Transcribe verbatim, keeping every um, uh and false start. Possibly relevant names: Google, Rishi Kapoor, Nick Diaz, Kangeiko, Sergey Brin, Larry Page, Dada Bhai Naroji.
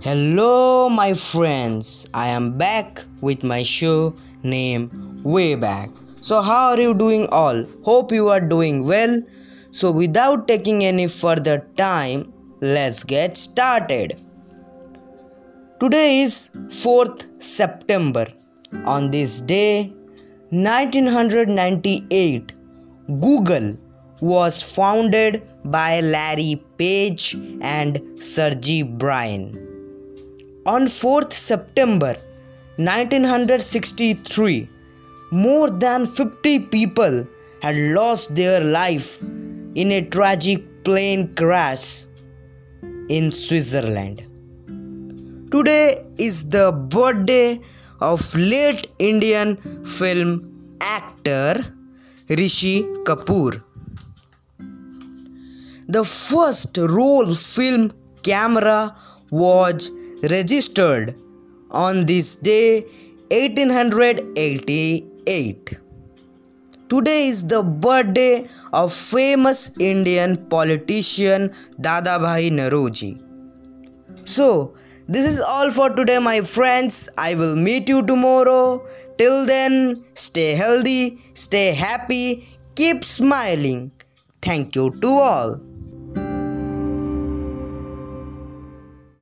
Hello my friends, I am back with my show name Way Back. So how are you doing all? Hope you are doing well. So without taking any further time, let's get started. Today is fourth September. On this day, nineteen ninety-eight, Google was founded by Larry Page and Sergey Brin. On fourth September nineteen sixty-three, more than fifty people had lost their life in a tragic plane crash in Switzerland. Today is the birthday of late Indian film actor Rishi Kapoor. The first roll film camera was registered on this day eighteen eighty-eight. Today is the birthday of famous Indian politician Dada Bhai Naroji. So, this is all for today my friends. I will meet you tomorrow. Till then, stay healthy, stay happy, keep smiling. Thank you to all.